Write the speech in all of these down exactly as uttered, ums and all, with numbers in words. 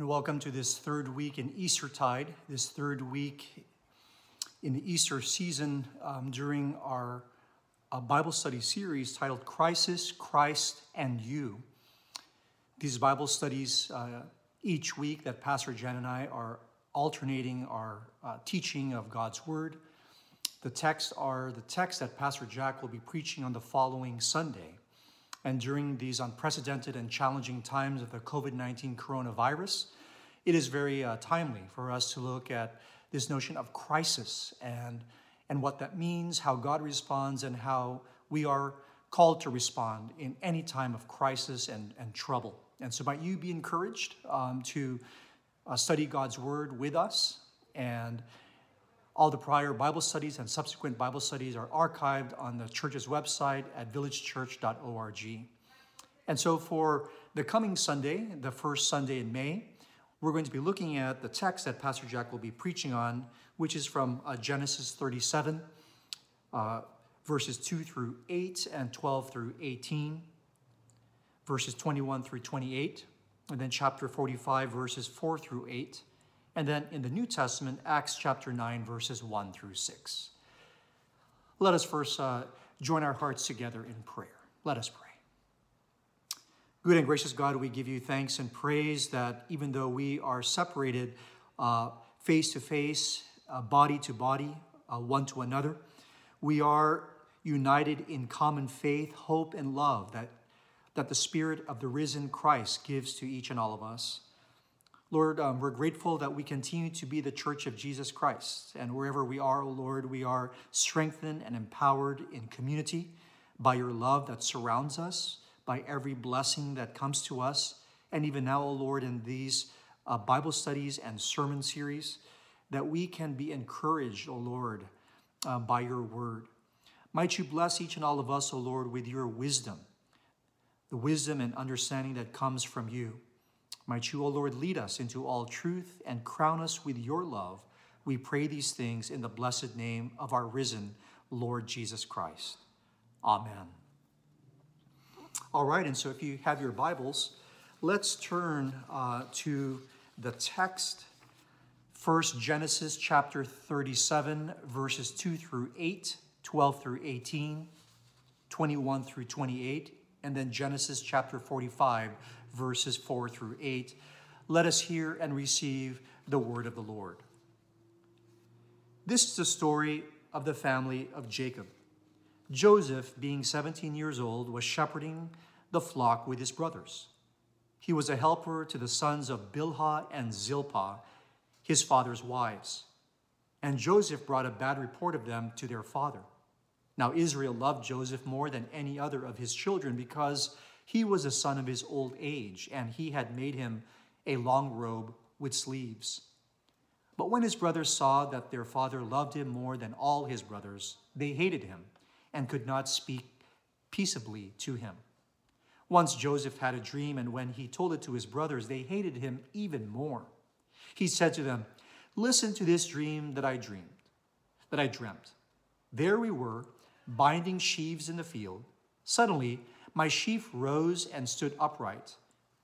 And welcome to this third week in Eastertide, this third week in the Easter season um, during our uh, Bible study series titled Crisis, Christ, and You. These Bible studies uh, each week that Pastor Jen and I are alternating our uh, teaching of God's Word. The texts are the texts that Pastor Jack will be preaching on the following Sunday. And during these unprecedented and challenging times of the COVID nineteen coronavirus, it is very uh, timely for us to look at this notion of crisis and, and what that means, how God responds, and how we are called to respond in any time of crisis and, and trouble. And so might you be encouraged um, to uh, study God's Word with us. And all the prior Bible studies and subsequent Bible studies are archived on the church's website at village church dot org. And so for the coming Sunday, the first Sunday in May, we're going to be looking at the text that Pastor Jack will be preaching on, which is from uh, Genesis thirty-seven, uh, verses two through eight and twelve through eighteen, verses twenty-one through twenty-eight, and then chapter forty-five, verses four through eight. And then in the New Testament, Acts chapter nine, verses one through six. Let us first uh, join our hearts together in prayer. Let us pray. Good and gracious God, we give you thanks and praise that even though we are separated uh, face to face, uh, body to body, uh, one to another, we are united in common faith, hope, and love that, that the Spirit of the risen Christ gives to each and all of us. Lord, um, we're grateful that we continue to be the Church of Jesus Christ. And wherever we are, O Lord, we are strengthened and empowered in community by your love that surrounds us, by every blessing that comes to us. And even now, O Lord, in these uh, Bible studies and sermon series, that we can be encouraged, O Lord, uh, by your word. Might you bless each and all of us, O Lord, with your wisdom, the wisdom and understanding that comes from you. Might you, O Lord, lead us into all truth and crown us with your love. We pray these things in the blessed name of our risen Lord Jesus Christ. Amen. All right, and so if you have your Bibles, let's turn uh, to the text. First, Genesis chapter thirty-seven, verses two through eight, twelve through eighteen, twenty-one through twenty-eight, and then Genesis chapter forty-five, verses four through eight. Let us hear and receive the word of the Lord. This is the story of the family of Jacob. Joseph, being seventeen years old, was shepherding the flock with his brothers. He was a helper to the sons of Bilhah and Zilpah, his father's wives. And Joseph brought a bad report of them to their father. Now Israel loved Joseph more than any other of his children because he was a son of his old age, and he had made him a long robe with sleeves. But when his brothers saw that their father loved him more than all his brothers, they hated him and could not speak peaceably to him. Once Joseph had a dream, and when he told it to his brothers, they hated him even more. He said to them, "Listen to this dream that I dreamed, that I dreamt. There we were, binding sheaves in the field. Suddenly, my sheaf rose and stood upright.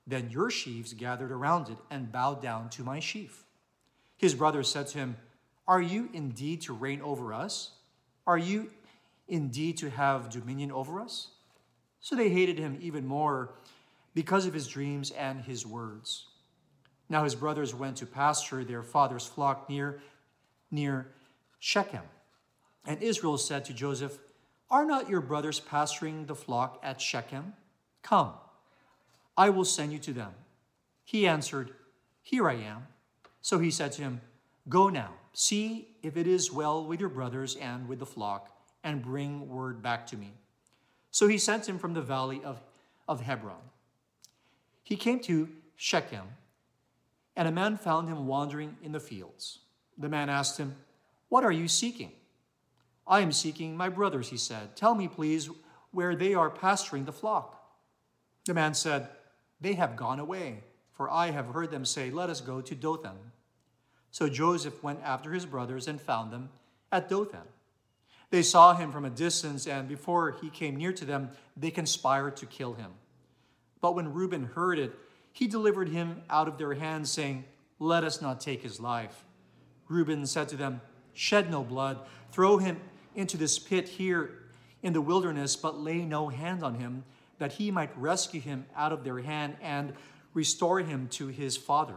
Then your sheaves gathered around it and bowed down to my sheaf." His brothers said to him, "Are you indeed to reign over us? Are you indeed to have dominion over us?" So they hated him even more because of his dreams and his words. Now his brothers went to pasture their father's flock near, near Shechem. And Israel said to Joseph, "Are not your brothers pasturing the flock at Shechem? Come, I will send you to them." He answered, "Here I am." So he said to him, "Go now, see if it is well with your brothers and with the flock, and bring word back to me." So he sent him from the valley of, of Hebron. He came to Shechem, and a man found him wandering in the fields. The man asked him, "What are you seeking?" "I am seeking my brothers," he said. "Tell me, please, where they are pasturing the flock." The man said, "They have gone away, for I have heard them say, 'Let us go to Dothan.'" So Joseph went after his brothers and found them at Dothan. They saw him from a distance, and before he came near to them, they conspired to kill him. But when Reuben heard it, he delivered him out of their hands, saying, Let us not take his life. Reuben said to them, Shed no blood. Throw him into this pit here in the wilderness, but lay no hand on him, that he might rescue him out of their hand and restore him to his father.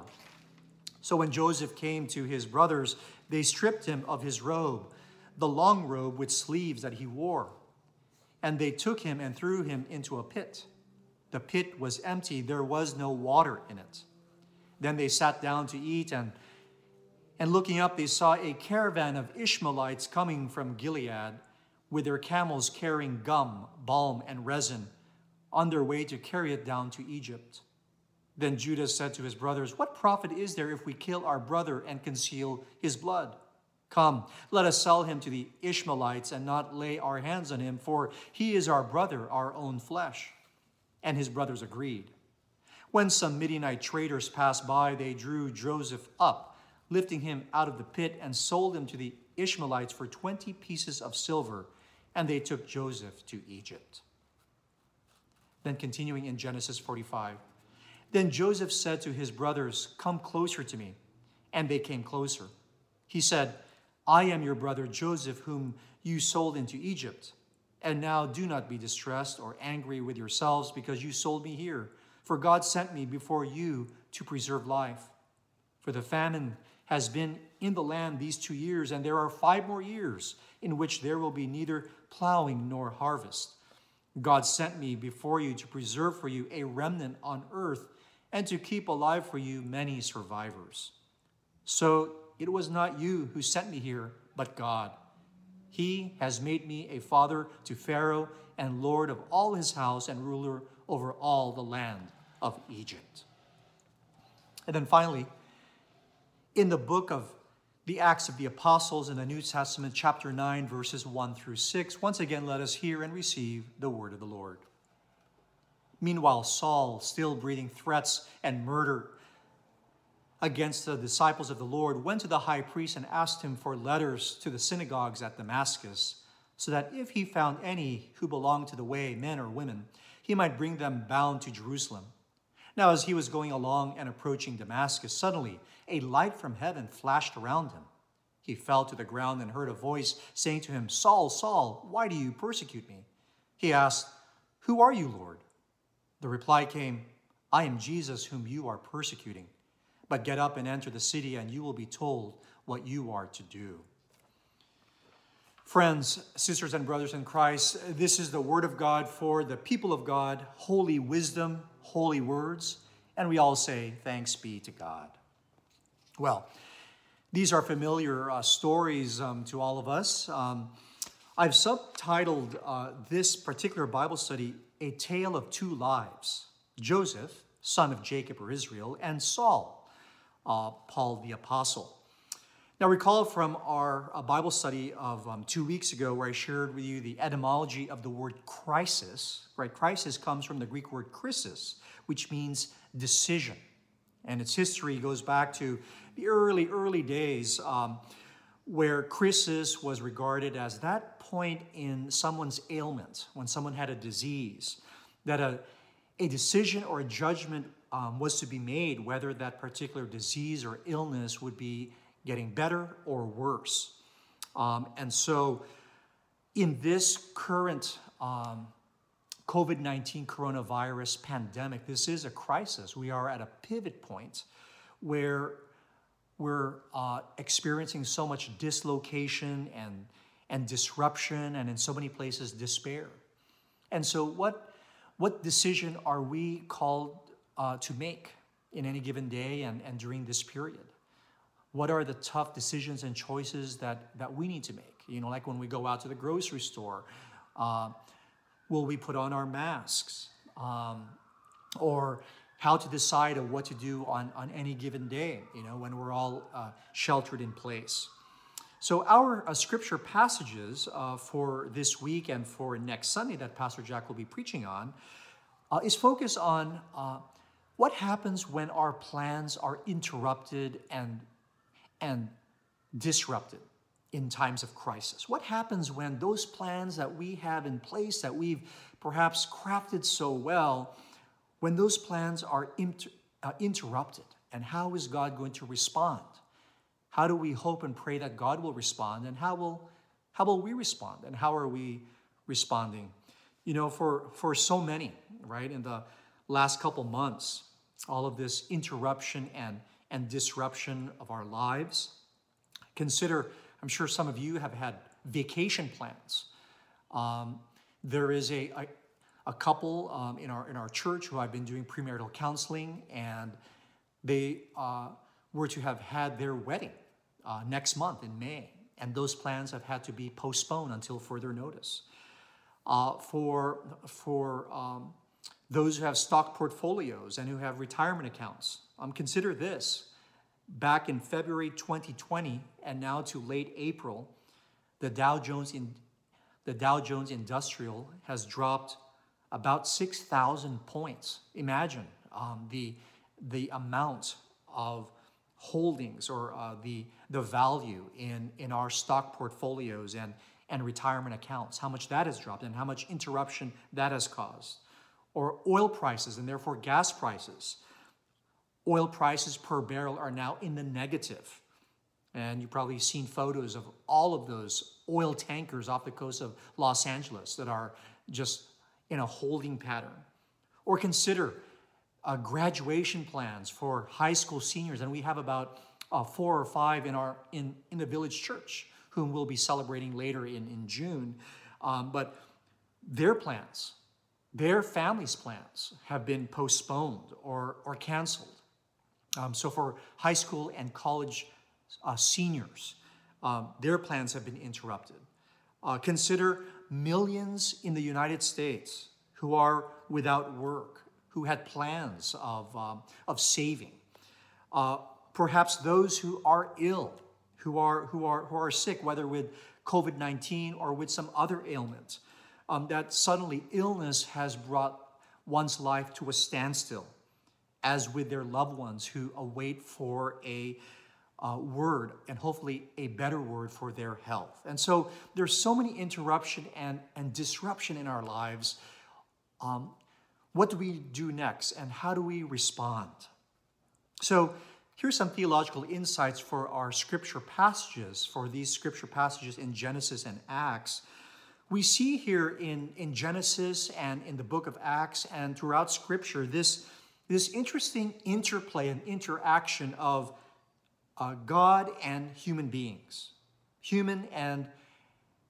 So when Joseph came to his brothers, they stripped him of his robe, the long robe with sleeves that he wore. And they took him and threw him into a pit. The pit was empty. There was no water in it. Then they sat down to eat, and, and looking up, they saw a caravan of Ishmaelites coming from Gilead with their camels carrying gum, balm, and resin on their way to carry it down to Egypt. Then Judah said to his brothers, What profit is there if we kill our brother and conceal his blood? Come, let us sell him to the Ishmaelites and not lay our hands on him, for he is our brother, our own flesh. And his brothers agreed. When some Midianite traders passed by, they drew Joseph up, lifting him out of the pit, and sold him to the Ishmaelites for twenty pieces of silver, and they took Joseph to Egypt. Then continuing in Genesis forty-five, Then Joseph said to his brothers, Come closer to me. And they came closer. He said, I am your brother Joseph, whom you sold into Egypt. And now do not be distressed or angry with yourselves because you sold me here. For God sent me before you to preserve life. For the famine has been in the land these two years, and there are five more years in which there will be neither plowing nor harvest. God sent me before you to preserve for you a remnant on earth and to keep alive for you many survivors. So it was not you who sent me here, but God. He has made me a father to Pharaoh and lord of all his house and ruler over all the land of Egypt. And then finally, in the book of the Acts of the Apostles in the New Testament, chapter nine, verses one through six, once again, let us hear and receive the word of the Lord. Meanwhile, Saul, still breathing threats and murder against the disciples of the Lord, went to the high priest and asked him for letters to the synagogues at Damascus, so that if he found any who belonged to the way, men or women, he might bring them bound to Jerusalem. Now as he was going along and approaching Damascus, suddenly a light from heaven flashed around him. He fell to the ground and heard a voice saying to him, Saul, Saul, why do you persecute me? He asked, Who are you, Lord? The reply came, I am Jesus whom you are persecuting. But get up and enter the city, and you will be told what you are to do. Friends, sisters, and brothers in Christ, this is the word of God for the people of God, holy wisdom, holy words, and we all say, thanks be to God. Well, these are familiar uh, stories um, to all of us. Um, I've subtitled uh, this particular Bible study, A Tale of Two Lives, Joseph, son of Jacob or Israel, and Saul, Uh, Paul the Apostle. Now recall from our uh, Bible study of um, two weeks ago where I shared with you the etymology of the word crisis, right? Crisis comes from the Greek word krisis, which means decision. And its history goes back to the early, early days um, where crisis was regarded as that point in someone's ailment, when someone had a disease, that a, a decision or a judgment Um, was to be made whether that particular disease or illness would be getting better or worse. Um, and so in this current um, COVID nineteen coronavirus pandemic, this is a crisis. We are at a pivot point where we're uh, experiencing so much dislocation and, and disruption, and in so many places, despair. And so what, what decision are we called Uh, to make in any given day and, and during this period? What are the tough decisions and choices that, that we need to make? You know, like when we go out to the grocery store, uh, will we put on our masks? Um, or how to decide on what to do on, on any given day, you know, when we're all uh, sheltered in place. So our uh, scripture passages uh, for this week and for next Sunday that Pastor Jack will be preaching on uh, is focused on Uh, What happens when our plans are interrupted and, and disrupted in times of crisis? What happens when those plans that we have in place, that we've perhaps crafted so well, when those plans are inter- uh, interrupted? And how is God going to respond? How do we hope and pray that God will respond? And how will how will we respond? And how are we responding? You know, for, for so many, right, in the last couple months, all of this interruption and, and disruption of our lives. Consider, I'm sure some of you have had vacation plans. Um, there is a, a, a couple um, in our in our church who I've been doing premarital counseling, and they uh, were to have had their wedding uh, next month in May, and those plans have had to be postponed until further notice. Uh, for for um, those who have stock portfolios and who have retirement accounts, um, consider this. Back in February twenty twenty, and now to late April, the Dow Jones in, the Dow Jones Industrial has dropped about six thousand points. Imagine um, the the amount of holdings or uh, the the value in in our stock portfolios and and retirement accounts. How much that has dropped, and how much interruption that has caused, or oil prices and therefore gas prices. Oil prices per barrel are now in the negative. And you've probably seen photos of all of those oil tankers off the coast of Los Angeles that are just in a holding pattern. Or consider uh, graduation plans for high school seniors. And we have about uh, four or five in, our, in, in the village church, whom we'll be celebrating later in, in June. Um, but their plans, their families' plans have been postponed or, or canceled. Um, so for high school and college uh, seniors, um, their plans have been interrupted. Uh, consider millions in the United States who are without work, who had plans of, um, of saving. Uh, perhaps those who are ill, who are, who are, who are sick, whether with COVID nineteen or with some other ailment, um, that suddenly illness has brought one's life to a standstill, as with their loved ones who await for a uh, word, and hopefully a better word for their health. And so there's so many interruption and, and disruption in our lives. Um, what do we do next, and how do we respond? So here's some theological insights for our scripture passages, for these scripture passages in Genesis and Acts. We see here in, in Genesis and in the book of Acts and throughout scripture this This interesting interplay and interaction of uh, God and human beings, human and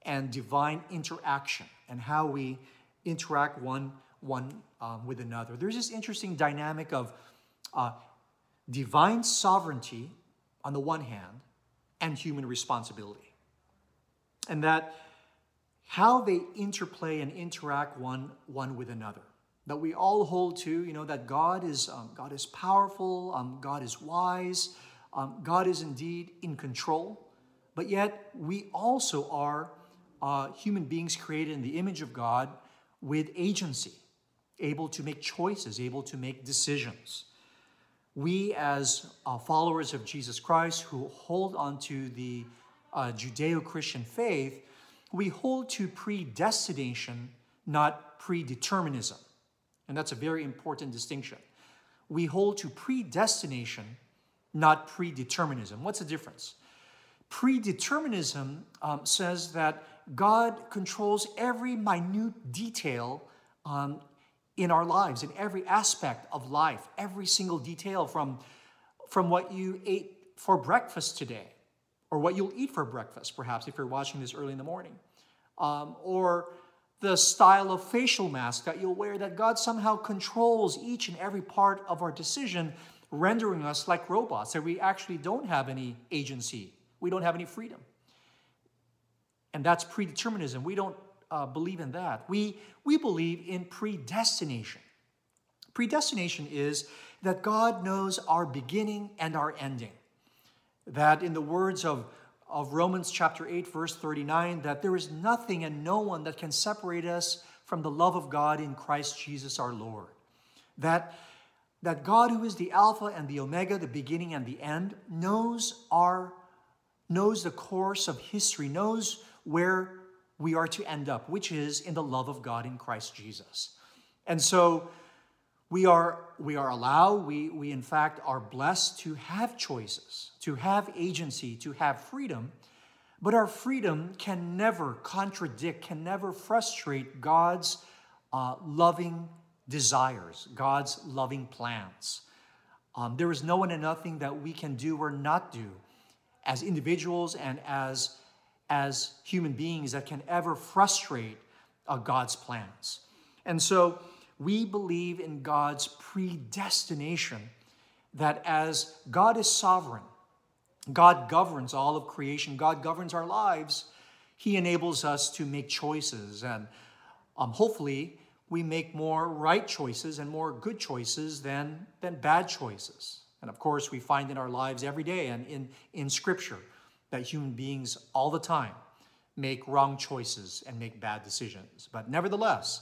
and divine interaction, and how we interact one one um, with another. There's this interesting dynamic of uh, divine sovereignty on the one hand, and human responsibility, and that how they interplay and interact one one with another. That we all hold to, you know, that God is um, God is powerful, um, God is wise, um, God is indeed in control. But yet we also are uh, human beings created in the image of God with agency, able to make choices, able to make decisions. We as uh, followers of Jesus Christ who hold on to the uh, Judeo-Christian faith, we hold to predestination, not predeterminism. And that's a very important distinction. We hold to predestination, not predeterminism. What's the difference? Predeterminism um, says that God controls every minute detail um, in our lives, in every aspect of life, every single detail from, from what you ate for breakfast today, or what you'll eat for breakfast, perhaps, if you're watching this early in the morning, um, or the style of facial mask that you'll wear, that God somehow controls each and every part of our decision, rendering us like robots, that we actually don't have any agency. We don't have any freedom. And that's predeterminism. We don't uh, believe in that. We, we believe in predestination. Predestination is that God knows our beginning and our ending. That in the words of of Romans chapter eight, verse thirty-nine, that there is nothing and no one that can separate us from the love of God in Christ Jesus our Lord. That, that God, who is the Alpha and the Omega, the beginning and the end, knows our, knows the course of history, knows where we are to end up, which is in the love of God in Christ Jesus. And so We are, we are allowed, we, we in fact are blessed to have choices, to have agency, to have freedom, but our freedom can never contradict, can never frustrate God's uh, loving desires, God's loving plans. Um, there is no one and nothing that we can do or not do as individuals and as, as human beings that can ever frustrate uh, God's plans. And so, we believe in God's predestination, that as God is sovereign, God governs all of creation, God governs our lives, He enables us to make choices. And um, hopefully, we make more right choices and more good choices than, than bad choices. And of course, we find in our lives every day and in, in Scripture that human beings all the time make wrong choices and make bad decisions. But nevertheless,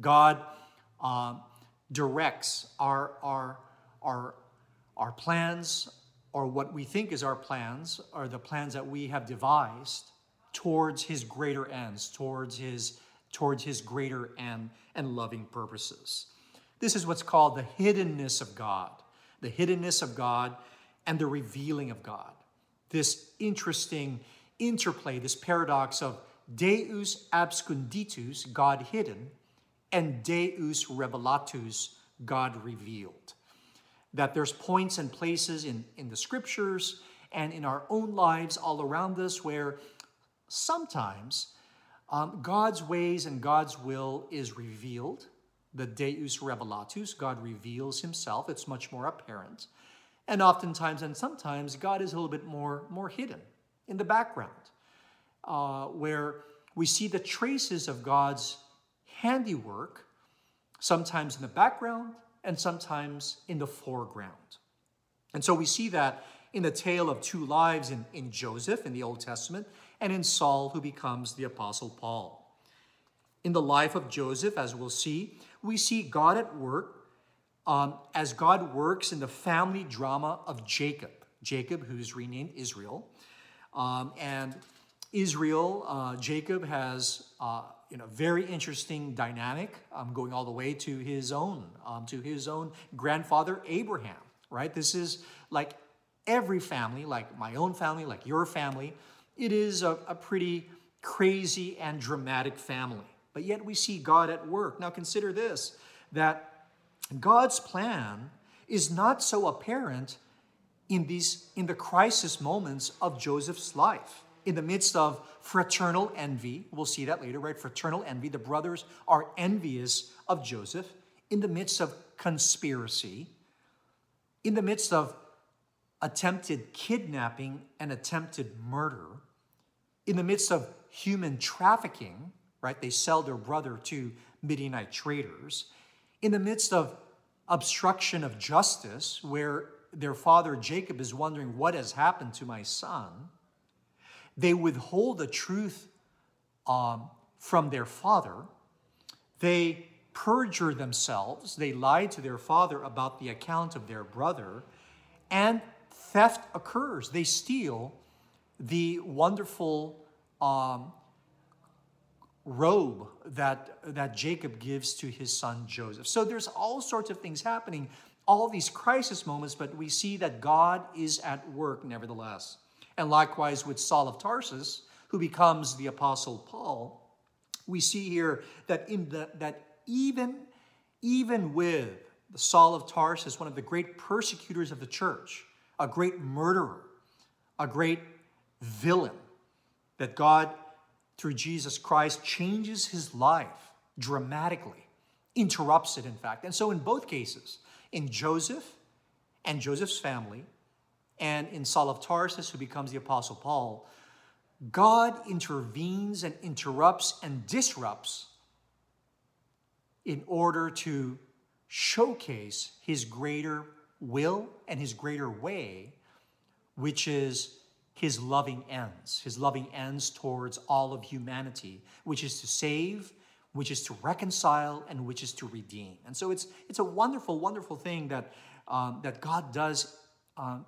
God Uh, directs our, our, our, our plans, or what we think is our plans, or the plans that we have devised, towards His greater ends, towards His, towards His greater and, and loving purposes. This is what's called the hiddenness of God, the hiddenness of God and the revealing of God. This interesting interplay, this paradox of Deus absconditus, God hidden, and Deus revelatus, God revealed. That there's points and places in, in the Scriptures and in our own lives all around us where sometimes um, God's ways and God's will is revealed. The Deus revelatus, God reveals Himself. It's much more apparent. And oftentimes and sometimes God is a little bit more, more hidden in the background, uh, where we see the traces of God's handiwork, sometimes in the background and sometimes in the foreground. And so we see that in the tale of two lives in, in Joseph in the Old Testament and in Saul, who becomes the Apostle Paul. In the life of Joseph, as we'll see, we see God at work um, as God works in the family drama of Jacob. Jacob, who's renamed Israel. Um, and Israel, uh, Jacob has... Uh, in a very interesting dynamic, um, going all the way to his own, um, to his own grandfather, Abraham, right? This is like every family, like my own family, like your family. It is a, a pretty crazy and dramatic family, but yet we see God at work. Now consider this, that God's plan is not so apparent in these, in the crisis moments of Joseph's life. In the midst of fraternal envy, we'll see that later, right? Fraternal envy, the brothers are envious of Joseph. In the midst of conspiracy, in the midst of attempted kidnapping and attempted murder, in the midst of human trafficking, right? They sell their brother to Midianite traders. In the midst of obstruction of justice, where their father Jacob is wondering, what has happened to my son? They withhold the truth um, from their father. They perjure themselves. They lie to their father about the account of their brother. And theft occurs. They steal the wonderful um, robe that, that Jacob gives to his son Joseph. So there's all sorts of things happening, all these crisis moments, but we see that God is at work nevertheless. And likewise with Saul of Tarsus, who becomes the Apostle Paul, we see here that in the that even, even with the Saul of Tarsus, one of the great persecutors of the church, a great murderer, a great villain, that God, through Jesus Christ, changes his life dramatically, interrupts it, in fact. And so in both cases, in Joseph and Joseph's family, and in Saul of Tarsus, who becomes the Apostle Paul, God intervenes and interrupts and disrupts in order to showcase His greater will and His greater way, which is His loving ends, His loving ends towards all of humanity, which is to save, which is to reconcile, and which is to redeem. And so it's, it's a wonderful, wonderful thing that, um, that God does um,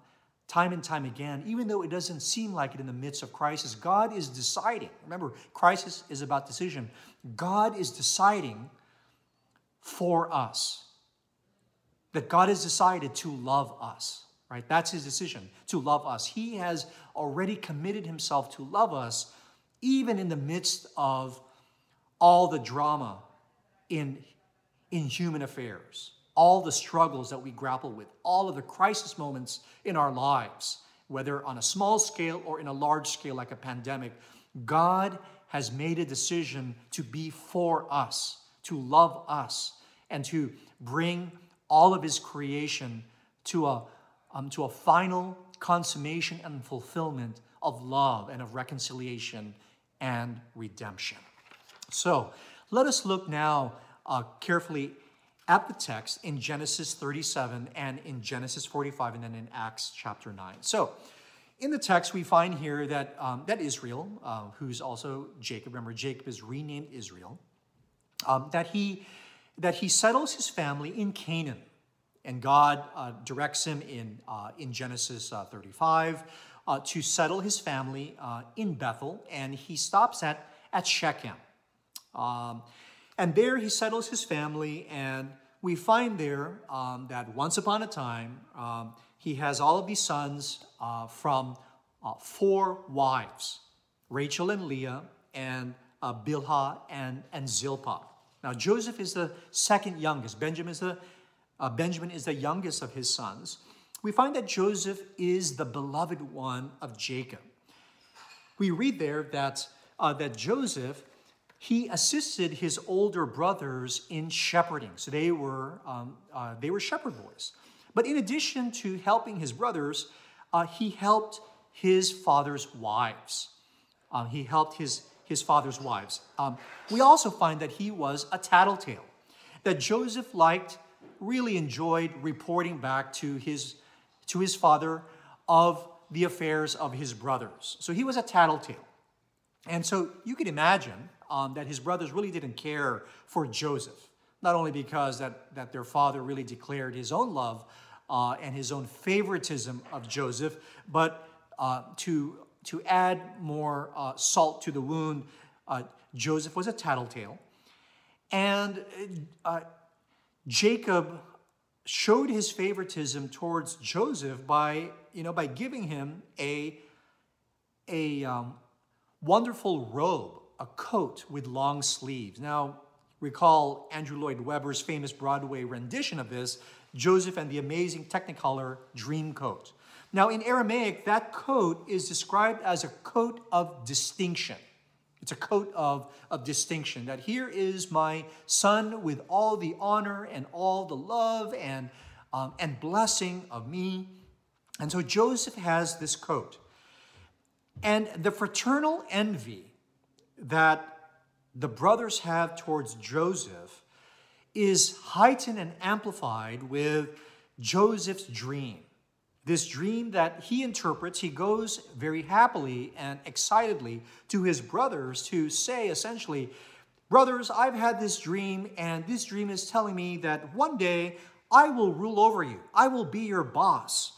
time and time again, even though it doesn't seem like it in the midst of crisis. God is deciding. Remember, crisis is about decision. God is deciding for us. that God has decided to love us, right? That's his decision, to love us. He has already committed himself to love us, even in the midst of all the drama in, in human affairs, all the struggles that we grapple with, all of the crisis moments in our lives, whether on a small scale or in a large scale like a pandemic. God has made a decision to be for us, to love us, and to bring all of his creation to a, um, to a final consummation and fulfillment of love and of reconciliation and redemption. So let us look now uh, carefully at the text in Genesis thirty-seven and in Genesis forty-five and then in Acts chapter nine. So in the text, we find here that, um, that Israel, uh, who's also Jacob, remember Jacob is renamed Israel, um, that he that he settles his family in Canaan. And God uh, directs him in, uh, in Genesis uh, thirty-five uh, to settle his family uh, in Bethel, and he stops at, at Shechem. Um, and there he settles his family, and we find there um, that once upon a time, um, he has all of these sons uh, from uh, four wives, Rachel and Leah, and uh, Bilhah and, and Zilpah. Now, Joseph is the second youngest. Benjamin is the, uh, Benjamin is the youngest of his sons. We find that Joseph is the beloved one of Jacob. We read there that, uh, that Joseph, he assisted his older brothers in shepherding. So they were, um, uh, they were shepherd boys. But in addition to helping his brothers, uh, he helped his father's wives. Uh, he helped his his father's wives. Um, we also find that he was a tattletale, that Joseph liked, really enjoyed reporting back to his, to his father of the affairs of his brothers. So he was a tattletale. And so you could imagine um, that his brothers really didn't care for Joseph, not only because that, that their father really declared his own love uh, and his own favoritism of Joseph, but uh, to To add more uh, salt to the wound, uh, Joseph was a tattletale. And uh, Jacob showed his favoritism towards Joseph by, you know, by giving him a, a um, wonderful robe, a coat with long sleeves. Now, recall Andrew Lloyd Webber's famous Broadway rendition of this, Joseph and the Amazing Technicolor Dream Coat. Now, in Aramaic, that coat is described as a coat of distinction. It's a coat of, of distinction, that here is my son with all the honor and all the love and, um, and blessing of me. And so Joseph has this coat. And the fraternal envy that the brothers have towards Joseph is heightened and amplified with Joseph's dream. This dream that he interprets, he goes very happily and excitedly to his brothers to say essentially, brothers, I've had this dream, and this dream is telling me that one day I will rule over you. I will be your boss,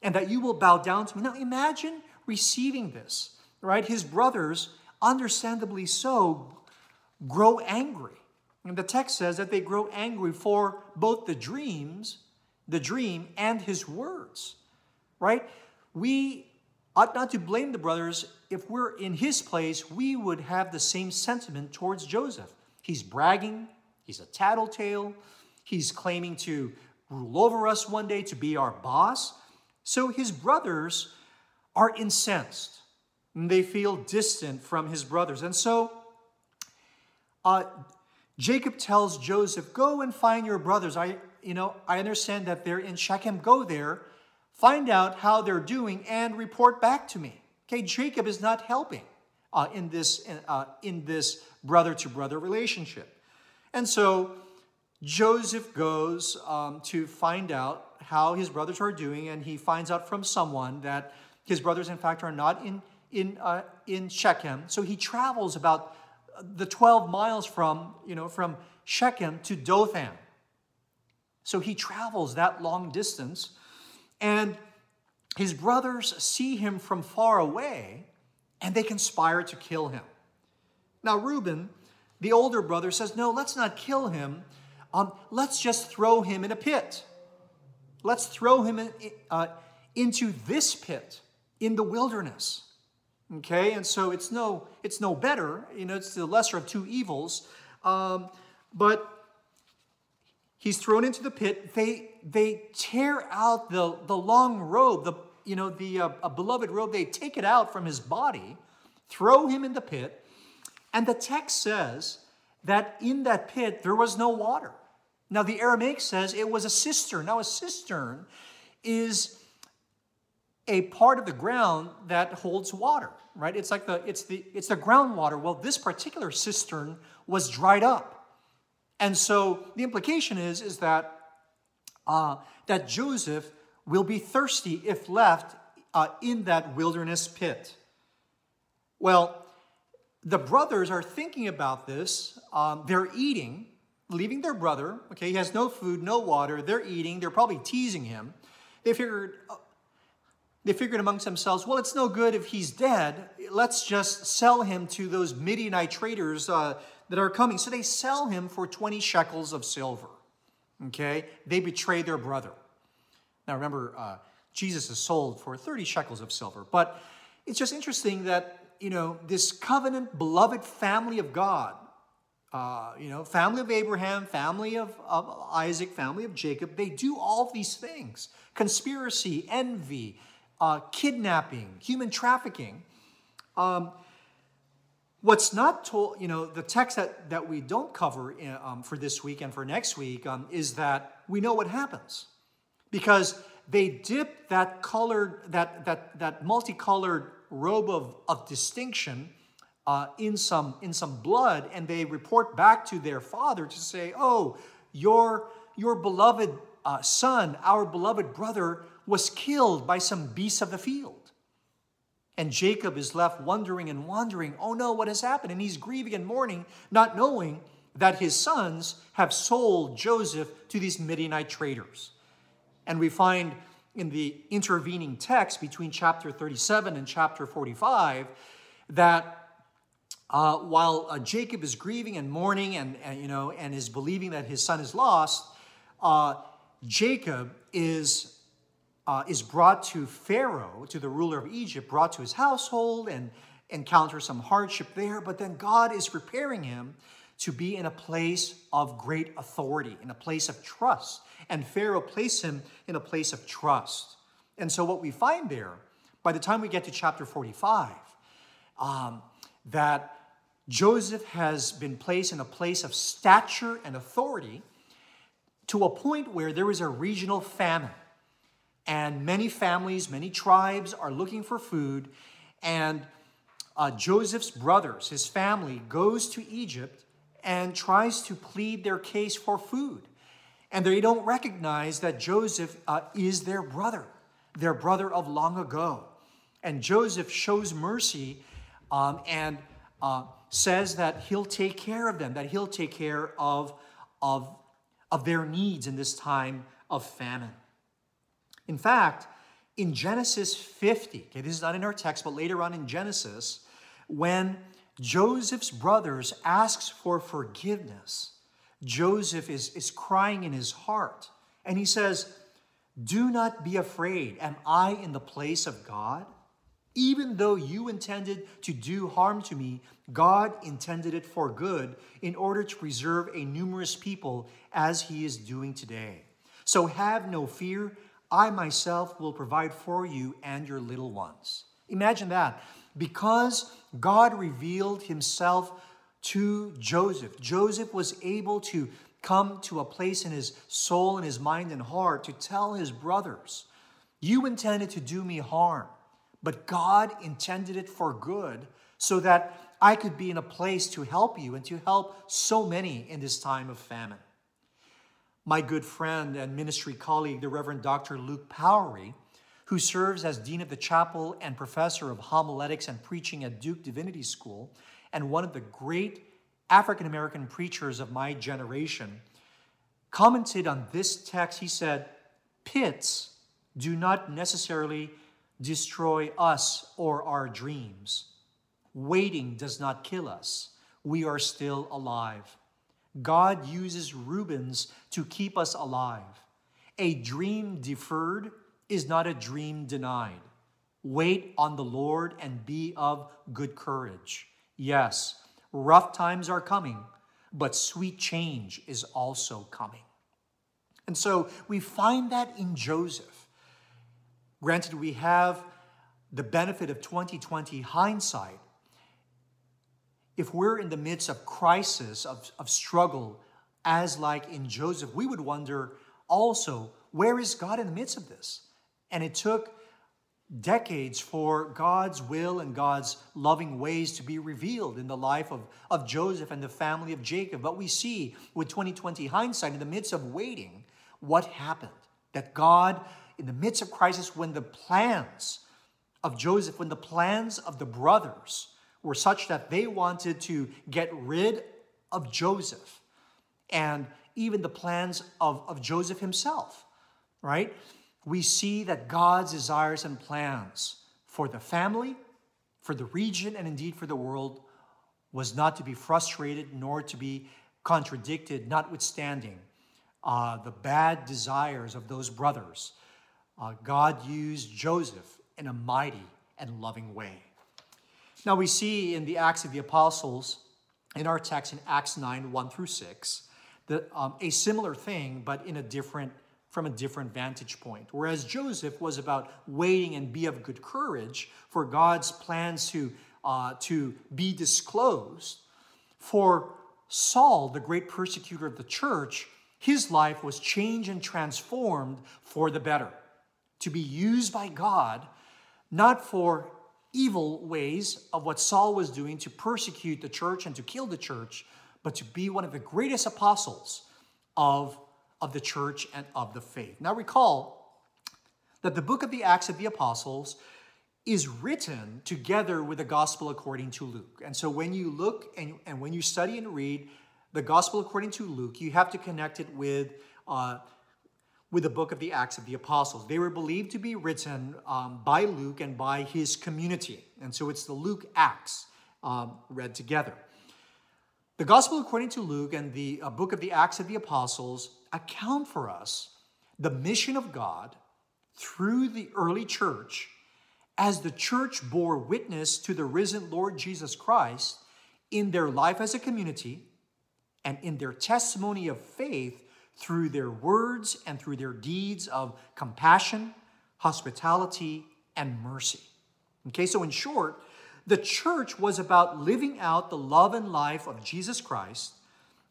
and that you will bow down to me. Now imagine receiving this, right? His brothers, understandably so, grow angry. And the text says that they grow angry for both the dreams, the dream, and his words. Right? We ought not to blame the brothers. If we're in his place, we would have the same sentiment towards Joseph. He's bragging. He's a tattletale. He's claiming to rule over us one day, to be our boss. So his brothers are incensed. And they feel distant from his brothers. And so uh, Jacob tells Joseph, go and find your brothers. I, you know, I understand that they're in Shechem. Go there. Find out how they're doing and report back to me. Okay, Jacob is not helping uh, in this uh, in this brother-to-brother relationship. And so Joseph goes um, to find out how his brothers are doing, and he finds out from someone that his brothers, in fact, are not in, in, uh, in Shechem. So he travels about the twelve miles from, you know, from Shechem to Dothan. So he travels that long distance, and his brothers see him from far away, and they conspire to kill him. Now, Reuben, the older brother, says, no, let's not kill him. Um, let's just throw him in a pit. Let's throw him in, uh, into this pit in the wilderness. Okay, and so it's no, it's no better. You know, it's the lesser of two evils. Um, but he's thrown into the pit. They they tear out the the long robe, the you know the uh, a beloved robe. They take it out from his body, throw him in the pit, and the text says that in that pit there was no water. Now the Aramaic says it was a cistern. Now a cistern is a part of the ground that holds water, right? It's like the it's the it's the groundwater. Well, this particular cistern was dried up, and so the implication is is that uh, that Joseph will be thirsty if left uh, in that wilderness pit. Well, the brothers are thinking about this. Um, they're eating, leaving their brother. Okay, he has no food, no water. They're eating. They're probably teasing him. They figured. Uh, They figured amongst themselves, well, it's no good if he's dead. Let's just sell him to those Midianite traders uh, that are coming. So they sell him for twenty shekels of silver. Okay? They betray their brother. Now remember, uh, Jesus is sold for thirty shekels of silver. But it's just interesting that, you know, this covenant beloved family of God, uh, you know, family of Abraham, family of, of Isaac, family of Jacob, they do all of these things. Conspiracy, envy, Uh, kidnapping, human trafficking. Um, what's not told, you know, the text that, that we don't cover in, um, for this week and for next week um, is that we know what happens because they dip that colored, that that that multicolored robe of of distinction uh, in some in some blood, and they report back to their father to say, "Oh, your your beloved uh, son, our beloved brother, was killed by some beasts of the field." And Jacob is left wondering and wondering, oh no, what has happened? And he's grieving and mourning, not knowing that his sons have sold Joseph to these Midianite traders. And we find in the intervening text between chapter thirty-seven and chapter forty-five that uh, while uh, Jacob is grieving and mourning and, and, you know, and is believing that his son is lost, uh, Jacob is... Uh, is brought to Pharaoh, to the ruler of Egypt, brought to his household and encounters some hardship there. But then God is preparing him to be in a place of great authority, in a place of trust. And Pharaoh placed him in a place of trust. And so what we find there, by the time we get to chapter forty-five, um, that Joseph has been placed in a place of stature and authority to a point where there is a regional famine. And many families, many tribes are looking for food. And uh, Joseph's brothers, his family, goes to Egypt and tries to plead their case for food. And they don't recognize that Joseph uh, is their brother, their brother of long ago. And Joseph shows mercy um, and uh, says that he'll take care of them, that he'll take care of, of, of their needs in this time of famine. In fact, in Genesis fifty, okay, this is not in our text, but later on in Genesis, when Joseph's brothers asks for forgiveness, Joseph is, is crying in his heart. And he says, "Do not be afraid. Am I in the place of God? Even though you intended to do harm to me, God intended it for good in order to preserve a numerous people as he is doing today. So have no fear. I myself will provide for you and your little ones." Imagine that. Because God revealed himself to Joseph, Joseph was able to come to a place in his soul and his mind and heart to tell his brothers, "You intended to do me harm, but God intended it for good so that I could be in a place to help you and to help so many in this time of famine." My good friend and ministry colleague, the Reverend Doctor Luke Powery, who serves as Dean of the Chapel and Professor of Homiletics and Preaching at Duke Divinity School, and one of the great African-American preachers of my generation, commented on this text. He said, "Pits do not necessarily destroy us or our dreams. Waiting does not kill us. We are still alive. God uses Rubens to keep us alive, A dream deferred is not a dream denied. Wait on the Lord and be of good courage. Yes, rough times are coming, but sweet change is also coming. And so we find that in Joseph. Granted, we have the benefit of twenty twenty hindsight. If we're in the midst of crisis, of, of struggle, as like in Joseph, we would wonder also, where is God in the midst of this? And it took decades for God's will and God's loving ways to be revealed in the life of, of Joseph and the family of Jacob. But we see with twenty twenty hindsight, in the midst of waiting, what happened? That God, in the midst of crisis, when the plans of Joseph, when the plans of the brothers were such that they wanted to get rid of Joseph, and even the plans of, of Joseph himself, right? We see that God's desires and plans for the family, for the region, and indeed for the world was not to be frustrated nor to be contradicted, notwithstanding uh, the bad desires of those brothers. Uh, God used Joseph in a mighty and loving way. Now we see in the Acts of the Apostles, in our text in Acts nine, one through six, The, um, a similar thing, but in a different, from a different vantage point. Whereas Joseph was about waiting and be of good courage for God's plans to, uh, to be disclosed, for Saul, the great persecutor of the church, his life was changed and transformed for the better, to be used by God, not for evil ways of what Saul was doing to persecute the church and to kill the church, but to be one of the greatest apostles of, of the church and of the faith. Now recall that the book of the Acts of the Apostles is written together with the Gospel according to Luke. And so when you look and, and when you study and read the Gospel according to Luke, you have to connect it with, uh, with the book of the Acts of the Apostles. They were believed to be written um, by Luke and by his community. And so it's the Luke Acts um, read together. The Gospel according to Luke and the uh, book of the Acts of the Apostles account for us the mission of God through the early church as the church bore witness to the risen Lord Jesus Christ in their life as a community and in their testimony of faith through their words and through their deeds of compassion, hospitality, and mercy. Okay, so in short, the church was about living out the love and life of Jesus Christ,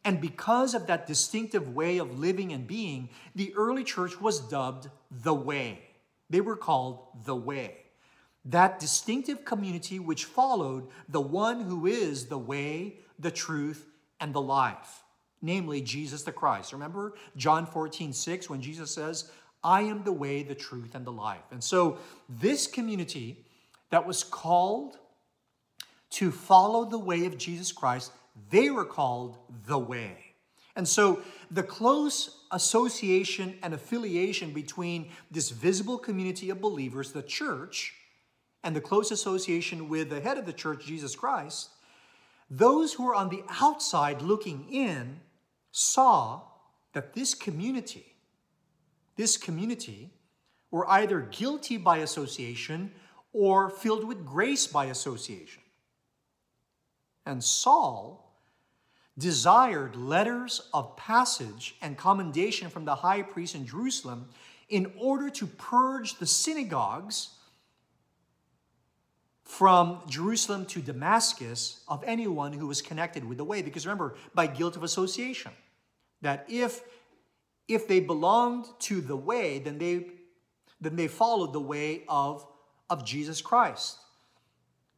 and because of that distinctive way of living and being, the early church was dubbed the Way. They were called the Way. That distinctive community which followed the one who is the way, the truth, and the life, namely Jesus the Christ. Remember John fourteen, six, when Jesus says, "I am the way, the truth, and the life." And so this community that was called to follow the way of Jesus Christ, they were called the Way. And so the close association and affiliation between this visible community of believers, the church, and the close association with the head of the church, Jesus Christ, those who were on the outside looking in saw that this community, this community were either guilty by association or filled with grace by association. And Saul desired letters of passage and commendation from the high priest in Jerusalem in order to purge the synagogues from Jerusalem to Damascus of anyone who was connected with the way. Because remember, by guilt of association, that if, if they belonged to the way, then they, then they followed the way of, of Jesus Christ.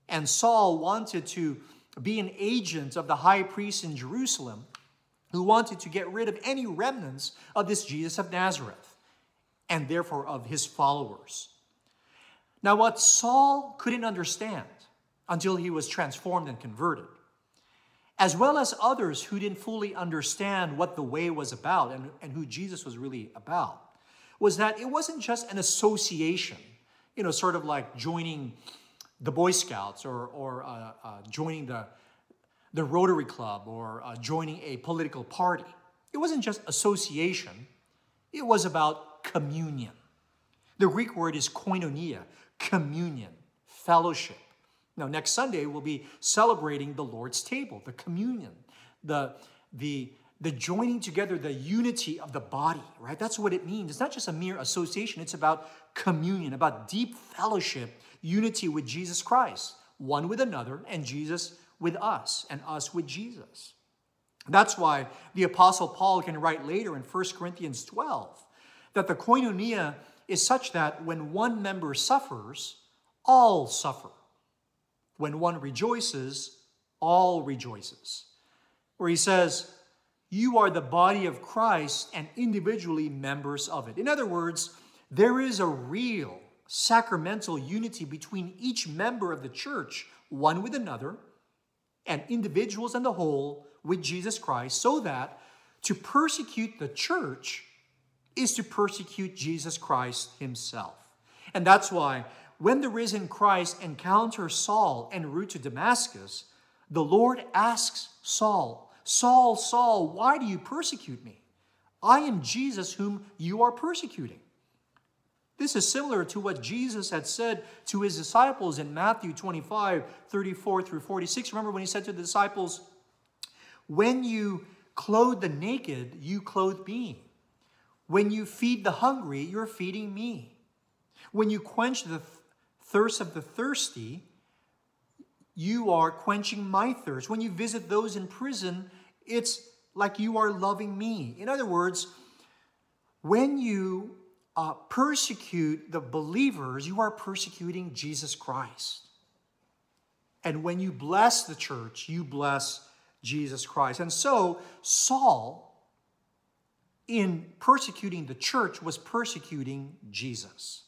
And Saul wanted to be an agent of the high priest in Jerusalem who wanted to get rid of any remnants of this Jesus of Nazareth and therefore of his followers. Now, what Saul couldn't understand until he was transformed and converted, as well as others who didn't fully understand what the way was about and, and who Jesus was really about, was that it wasn't just an association, you know, sort of like joining the Boy Scouts, or, or uh, uh, joining the, the Rotary Club, or uh, joining a political party. It wasn't just association. It was about communion. The Greek word is koinonia, communion, fellowship. Now, next Sunday, we'll be celebrating the Lord's table, the communion, the, the, the joining together, the unity of the body, right? That's what it means. It's not just a mere association. It's about communion, about deep fellowship, unity with Jesus Christ, one with another, and Jesus with us, and us with Jesus. That's why the Apostle Paul can write later in First Corinthians twelve that the koinonia is such that when one member suffers, all suffer. When one rejoices, all rejoices. Where he says, you are the body of Christ and individually members of it. In other words, there is a real sacramental unity between each member of the church, one with another, and individuals and the whole with Jesus Christ, so that to persecute the church is to persecute Jesus Christ himself. And that's why when the risen Christ encounters Saul en route to Damascus, the Lord asks Saul, Saul, Saul, why do you persecute me? I am Jesus whom you are persecuting. This is similar to what Jesus had said to his disciples in Matthew twenty-five, thirty-four through forty-six. Remember when he said to the disciples, when you clothe the naked, you clothe me. When you feed the hungry, you're feeding me. When you quench the th- thirst of the thirsty, you are quenching my thirst. When you visit those in prison, it's like you are loving me. In other words, when you uh, persecute the believers, you are persecuting Jesus Christ. And when you bless the church, you bless Jesus Christ. And so Saul, in persecuting the church, was persecuting Jesus.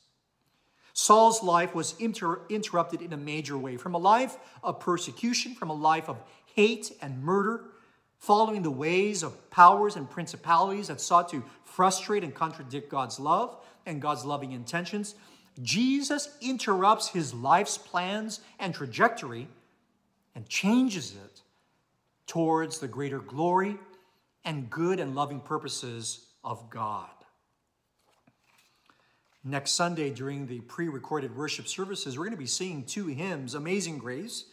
Saul's life was inter- interrupted in a major way. From a life of persecution, from a life of hate and murder, following the ways of powers and principalities that sought to frustrate and contradict God's love and God's loving intentions, Jesus interrupts his life's plans and trajectory and changes it towards the greater glory and good and loving purposes of God. Next Sunday, during the pre-recorded worship services, we're going to be singing two hymns, Amazing Grace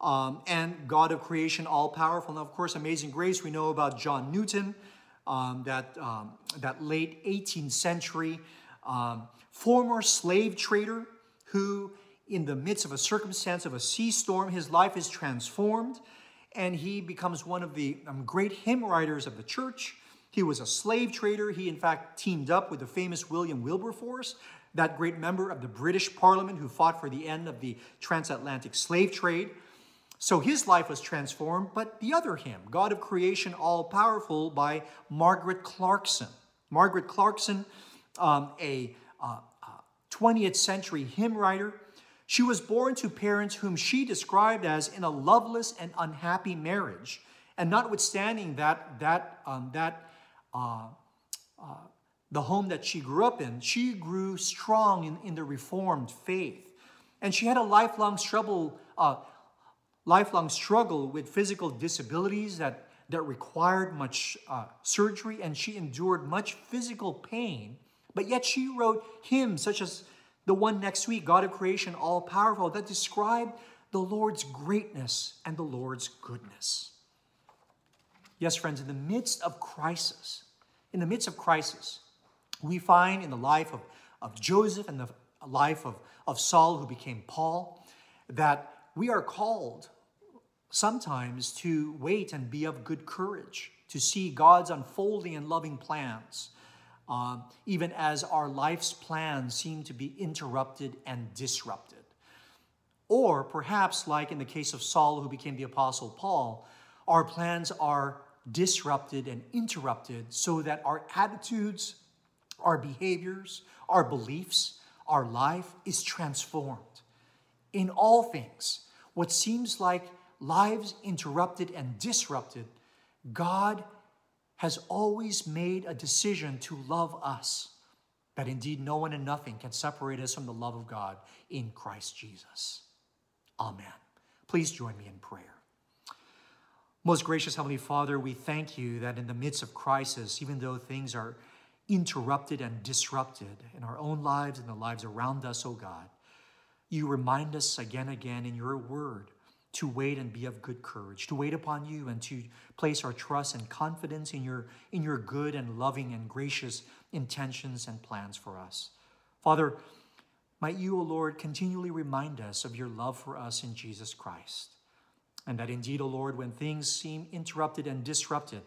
um, and God of Creation, All-Powerful. Now, of course, Amazing Grace, we know about John Newton, um, that, um, that late eighteenth century um, former slave trader who, in the midst of a circumstance of a sea storm, his life is transformed, and he becomes one of the um, great hymn writers of the church. He was a slave trader. He, in fact, teamed up with the famous William Wilberforce, that great member of the British Parliament who fought for the end of the transatlantic slave trade. So his life was transformed, but the other hymn, God of Creation, All-Powerful, by Margaret Clarkson. Margaret Clarkson, um, a uh, twentieth century hymn writer. She was born to parents whom she described as in a loveless and unhappy marriage. And notwithstanding that, that, um, that, Uh, uh, the home that she grew up in, she grew strong in, in the Reformed faith. And she had a lifelong struggle, uh, lifelong struggle with physical disabilities that, that required much uh, surgery, and she endured much physical pain. But yet she wrote hymns such as the one next week, God of Creation, All-Powerful, that describe the Lord's greatness and the Lord's goodness. Yes, friends, in the midst of crisis, in the midst of crisis, we find in the life of, of Joseph and the life of, of Saul, who became Paul, that we are called sometimes to wait and be of good courage, to see God's unfolding and loving plans, um, even as our life's plans seem to be interrupted and disrupted. Or perhaps, like in the case of Saul, who became the Apostle Paul, our plans are disrupted and interrupted so that our attitudes, our behaviors, our beliefs, our life is transformed. In all things, what seems like lives interrupted and disrupted, God has always made a decision to love us, that indeed no one and nothing can separate us from the love of God in Christ Jesus. Amen. Please join me in prayer. Most gracious Heavenly Father, we thank you that in the midst of crisis, even though things are interrupted and disrupted in our own lives and the lives around us, oh God. You remind us again and again in your word to wait and be of good courage, to wait upon you and to place our trust and confidence in your, in your good and loving and gracious intentions and plans for us. Father, might you, O Lord, continually remind us of your love for us in Jesus Christ. And that indeed, O Lord, when things seem interrupted and disrupted,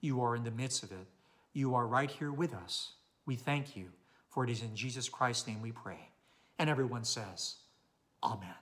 you are in the midst of it. You are right here with us. We thank you, for it is in Jesus Christ's name we pray. And everyone says, Amen.